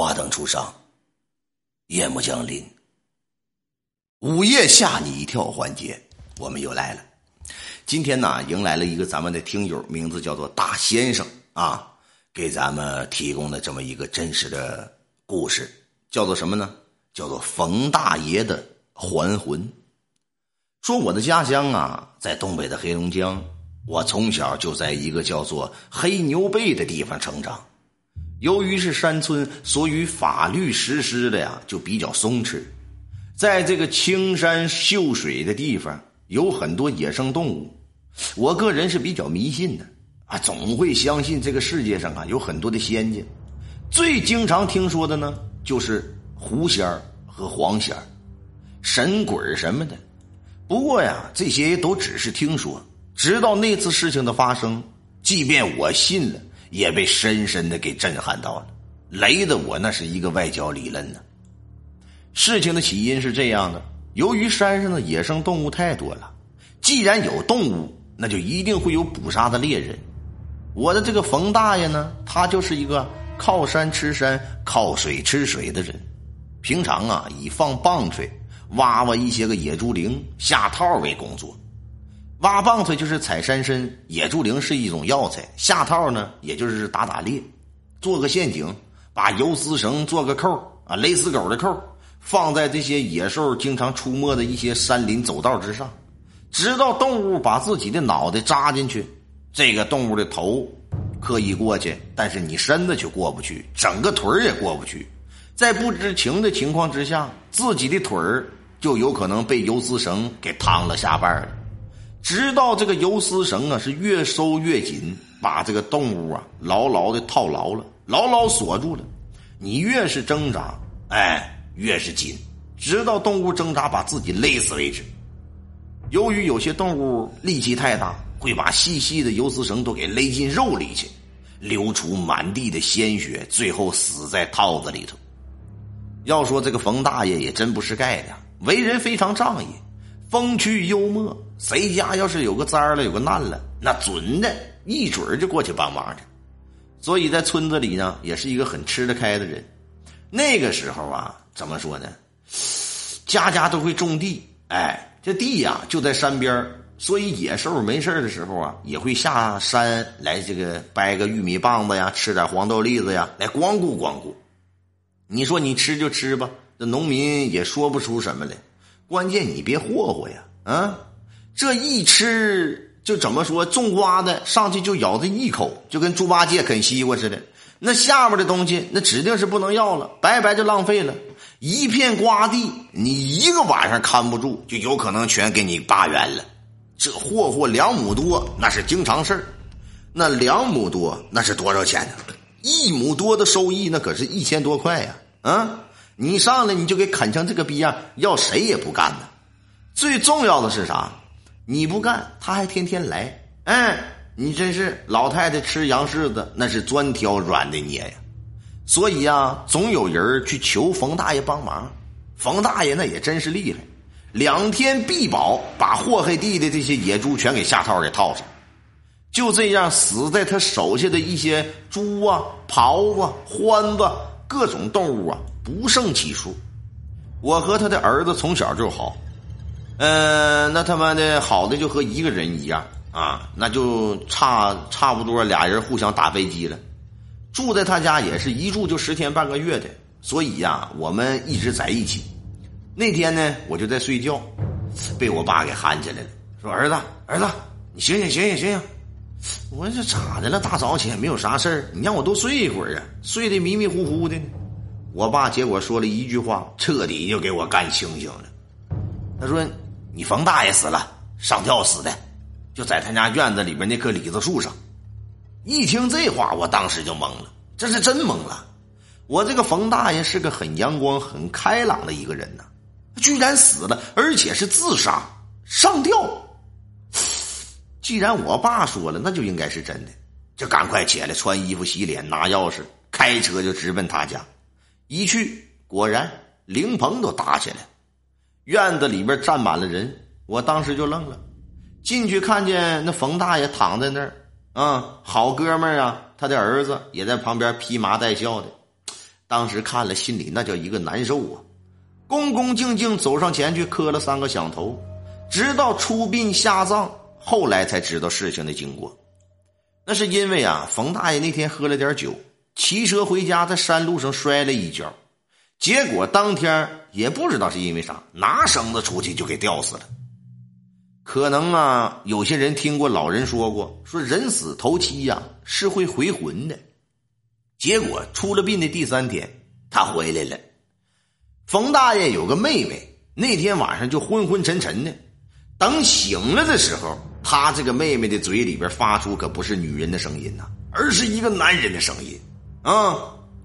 华灯初上，夜幕降临，午夜吓你一跳环节我们又来了。今天呢，迎来了一个咱们的听友，名字叫做大先生啊，给咱们提供了这么一个真实的故事，叫做什么呢？叫做冯大爷的还魂。说我的家乡啊，在东北的黑龙江，我从小就在一个叫做黑牛背的地方成长。由于是山村，所以法律实施的呀就比较松弛。在这个青山秀水的地方，有很多野生动物。我个人是比较迷信的啊，总会相信这个世界上啊有很多的仙家。最经常听说的呢，就是狐仙儿和黄仙儿、神鬼什么的。不过呀，这些都只是听说。直到那次事情的发生，即便我信了，也被深深的给震撼到了，雷的我那是一个外焦里嫩呢。事情的起因是这样的，由于山上的野生动物太多了，既然有动物，那就一定会有捕杀的猎人。我的这个冯大爷呢，他就是一个靠山吃山、靠水吃水的人，平常啊以放棒槌、挖挖一些个野猪苓、下套为工作。挖棒槌就是采山参，野猪苓是一种药材，下套呢也就是打打猎，做个陷阱，把游丝绳做个扣啊，勒死狗的扣，放在这些野兽经常出没的一些山林走道之上，直到动物把自己的脑袋扎进去，这个动物的头可以过去，但是你身子却过不去，整个腿也过不去，在不知情的情况之下，自己的腿就有可能被游丝绳给趟了下半了。直到这个游丝绳啊是越收越紧，把这个动物啊牢牢的套牢了，牢牢锁住了。你越是挣扎，哎，越是紧，直到动物挣扎把自己勒死为止。由于有些动物力气太大，会把细细的游丝绳都给勒进肉里去，流出满地的鲜血，最后死在套子里头。要说这个冯大爷也真不是盖的，为人非常仗义，风趣幽默，谁家要是有个灾了有个难了，那准的一准就过去帮忙去。所以在村子里呢，也是一个很吃得开的人。那个时候啊，怎么说呢，家家都会种地，哎，这地啊就在山边，所以野兽没事的时候啊，也会下山来这个掰个玉米棒子呀，吃点黄豆粒子呀，来光顾光顾。你说你吃就吃吧，这农民也说不出什么来，关键你别霍霍呀，啊，这一吃就怎么说，种瓜的上去就咬这一口，就跟猪八戒啃西瓜似的，那下边的东西那指定是不能要了，白白就浪费了。一片瓜地你一个晚上看不住，就有可能全给你扒圆了。这霍霍2亩多那是经常事儿，那2亩多那是多少钱呢？1亩多的收益那可是1000多块呀，啊，你上来你就给啃成这个逼样，要谁也不干呢。最重要的是啥？你不干他还天天来，哎，你真是老太太吃羊柿子那是专挑软的捏呀。所以啊，总有人去求冯大爷帮忙。冯大爷那也真是厉害，2天必保，把祸害地的这些野猪全给下套给套上。就这样，死在他手下的一些猪啊、狍啊、獾子各种动物啊不胜其数。我和他的儿子从小就好，那他妈的好的就和一个人一样啊，那就差不多俩人互相打飞机了。住在他家也是一住就10天半个月的，所以呀，我们一直在一起。那天呢，我就在睡觉，被我爸给喊起来了，说儿子你醒醒。我说咋的了，大早起来没有啥事儿，你让我多睡一会儿啊，睡得迷迷糊糊的呢。我爸结果说了一句话，彻底就给我干清醒了。他说你冯大爷死了，上吊死的，就在他家院子里边那棵李子树上。一听这话，我当时就懵了，这是真懵了。我这个冯大爷是个很阳光很开朗的一个人呢，居然死了，而且是自杀上吊。既然我爸说了，那就应该是真的，就赶快起来穿衣服洗脸拿钥匙开车就直奔他家。一去果然灵棚都搭起来，院子里边站满了人。我当时就愣了，进去看见那冯大爷躺在那儿啊，好哥们儿啊，他的儿子也在旁边披麻戴孝的。当时看了心里那叫一个难受啊，恭恭敬敬走上前去磕了三个响头，直到出殡下葬，后来才知道事情的经过。那是因为啊，冯大爷那天喝了点酒，骑车回家在山路上摔了一跤，结果当天也不知道是因为啥，拿绳子出去就给吊死了。可能啊，有些人听过老人说过，说人死头七呀，是会回魂的。结果出了殡的第三天，他回来了。冯大爷有个妹妹，那天晚上就昏昏沉沉的，等醒了的时候，他这个妹妹的嘴里边发出可不是女人的声音呐，而是一个男人的声音啊，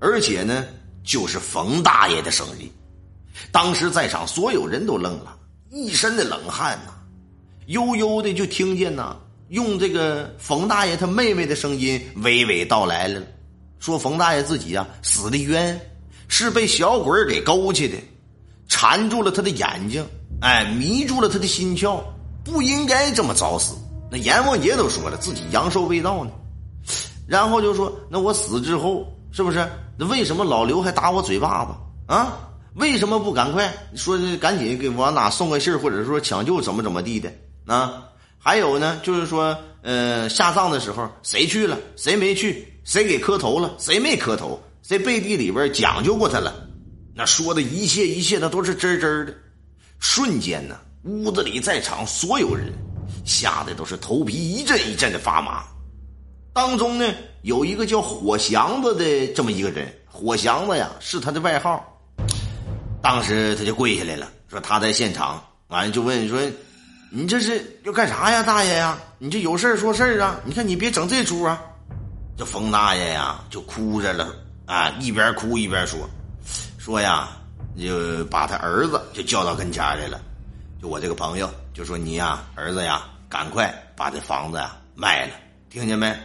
而且呢，就是冯大爷的声音。当时在场所有人都愣了，一身的冷汗呐。悠悠的就听见呐，用这个冯大爷他妹妹的声音娓娓道来了，说冯大爷自己啊死的冤，是被小鬼给勾起的，缠住了他的眼睛，哎，迷住了他的心窍，不应该这么早死。那阎王爷都说了，自己阳寿未到呢。然后就说，那我死之后是不是？那为什么老刘还打我嘴巴子啊？为什么不赶快说赶紧给往哪送个信儿，或者说抢救怎么怎么地的？啊，还有呢，就是说，下葬的时候谁去了，谁没去，谁给磕头了，谁没磕头，谁背地里边讲究过他了，那说的一切那都是真真的。瞬间呢，屋子里在场所有人吓得都是头皮一阵一阵的发麻。当中呢，有一个叫火祥子的这么一个人，火祥子呀是他的外号。当时他就跪下来了，说他在现场，完了就问说，你这是要干啥呀，大爷呀？你这有事说事啊！你看你别整这出啊！这冯大爷呀就哭着了啊，一边哭一边说呀，就把他儿子就叫到跟前来了。就我这个朋友就说，你呀儿子呀，赶快把这房子呀卖了，听见没？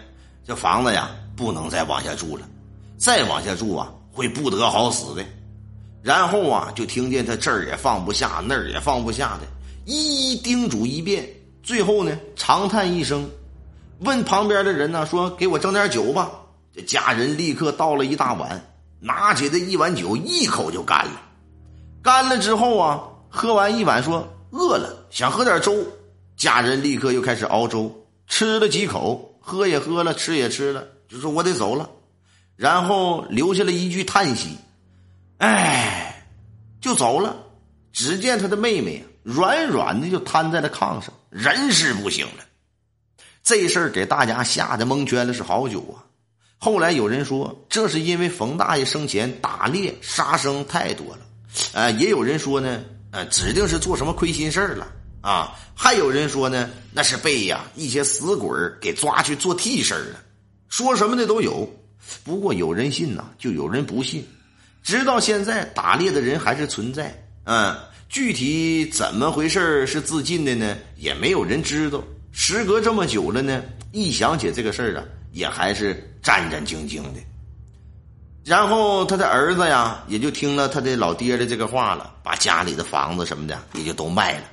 这房子呀不能再往下住了，再往下住啊会不得好死的。然后啊就听见他这儿也放不下，那儿也放不下的。一叮嘱一遍，最后呢长叹一声，问旁边的人呢，说给我整点酒吧。这家人立刻倒了一大碗，拿起这一碗酒一口就干了。干了之后啊，喝完一碗说饿了，想喝点粥。家人立刻又开始熬粥，吃了几口，喝也喝了，吃也吃了，就说我得走了。然后留下了一句叹息，哎，就走了。只见他的妹妹啊软软的就瘫在了炕上，人事不省了。这事儿给大家吓得蒙圈了，是好久啊。后来有人说，这是因为冯大爷生前打猎杀生太多了，也有人说呢，指定是做什么亏心事儿了啊。还有人说呢，那是被呀一些死鬼给抓去做替身了，说什么的都有。不过有人信呐，就有人不信，直到现在打猎的人还是存在，具体怎么回事是自尽的呢，也没有人知道。时隔这么久了呢，一想起这个事儿啊，也还是战战兢兢的。然后他的儿子呀，也就听了他的老爹的这个话了，把家里的房子什么的也就都卖了。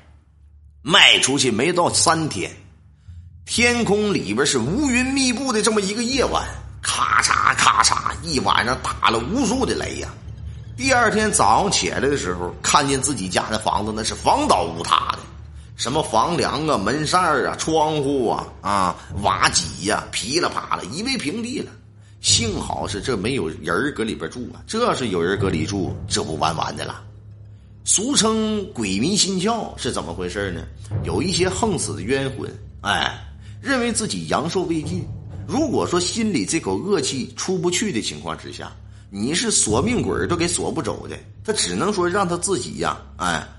卖出去没到3天，天空里边是乌云密布的这么一个夜晚，咔嚓咔嚓一晚上打了无数的雷呀。第二天早上起来的时候，看见自己家的房子那是房倒屋塌的，什么房梁啊、门扇啊、窗户啊、瓦脊呀，噼里啪啦夷为平地了。幸好是这没有人搁里边住啊，这是有人搁里住，这不完的了。俗称鬼迷心窍是怎么回事呢？有一些横死的冤魂，认为自己阳寿未尽，如果说心里这口恶气出不去的情况之下，你是锁命鬼都给锁不走的，他只能说让他自己呀，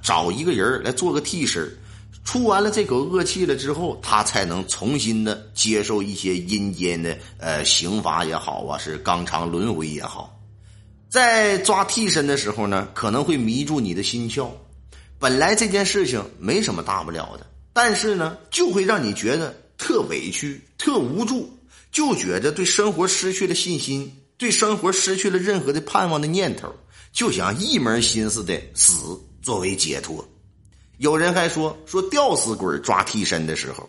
找一个人来做个替身，出完了这口恶气了之后，他才能重新的接受一些阴间的刑罚也好啊，是纲常轮回也好。在抓替身的时候呢，可能会迷住你的心窍。本来这件事情没什么大不了的，但是呢，就会让你觉得特委屈、特无助，就觉得对生活失去了信心。对生活失去了任何的盼望的念头，就想一门心思的死作为解脱。有人还说吊死鬼抓替身的时候，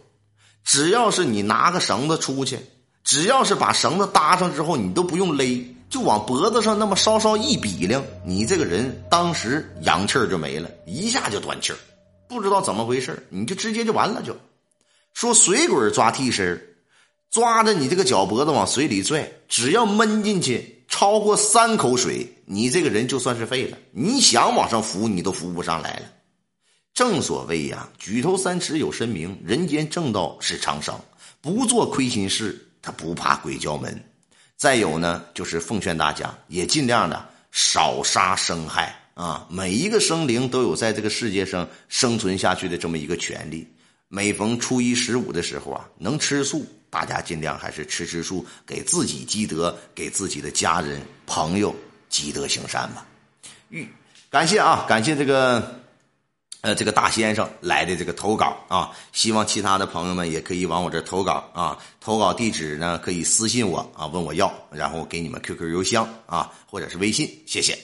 只要是你拿个绳子出去，只要是把绳子搭上之后，你都不用勒，就往脖子上那么稍稍一比量，你这个人当时阳气儿就没了，一下就断气儿，不知道怎么回事，你就直接就完了就。说水鬼抓替身，抓着你这个脚脖子往水里拽，只要闷进去超过3口水，你这个人就算是废了，你想往上扶你都扶不上来了。正所谓呀，举头三尺有神明，人间正道是沧桑，不做亏心事，他不怕鬼叫门。再有呢，就是奉劝大家也尽量的少杀生害啊！每一个生灵都有在这个世界上生存下去的这么一个权利。每逢初一、15的时候啊，能吃素，大家尽量还是吃素，给自己积德，给自己的家人朋友积德行善吧。感谢这个大先生来的这个投稿啊，希望其他的朋友们也可以往我这投稿啊。投稿地址呢可以私信我啊，问我要，然后给你们 QQ 邮箱啊，或者是微信，谢谢。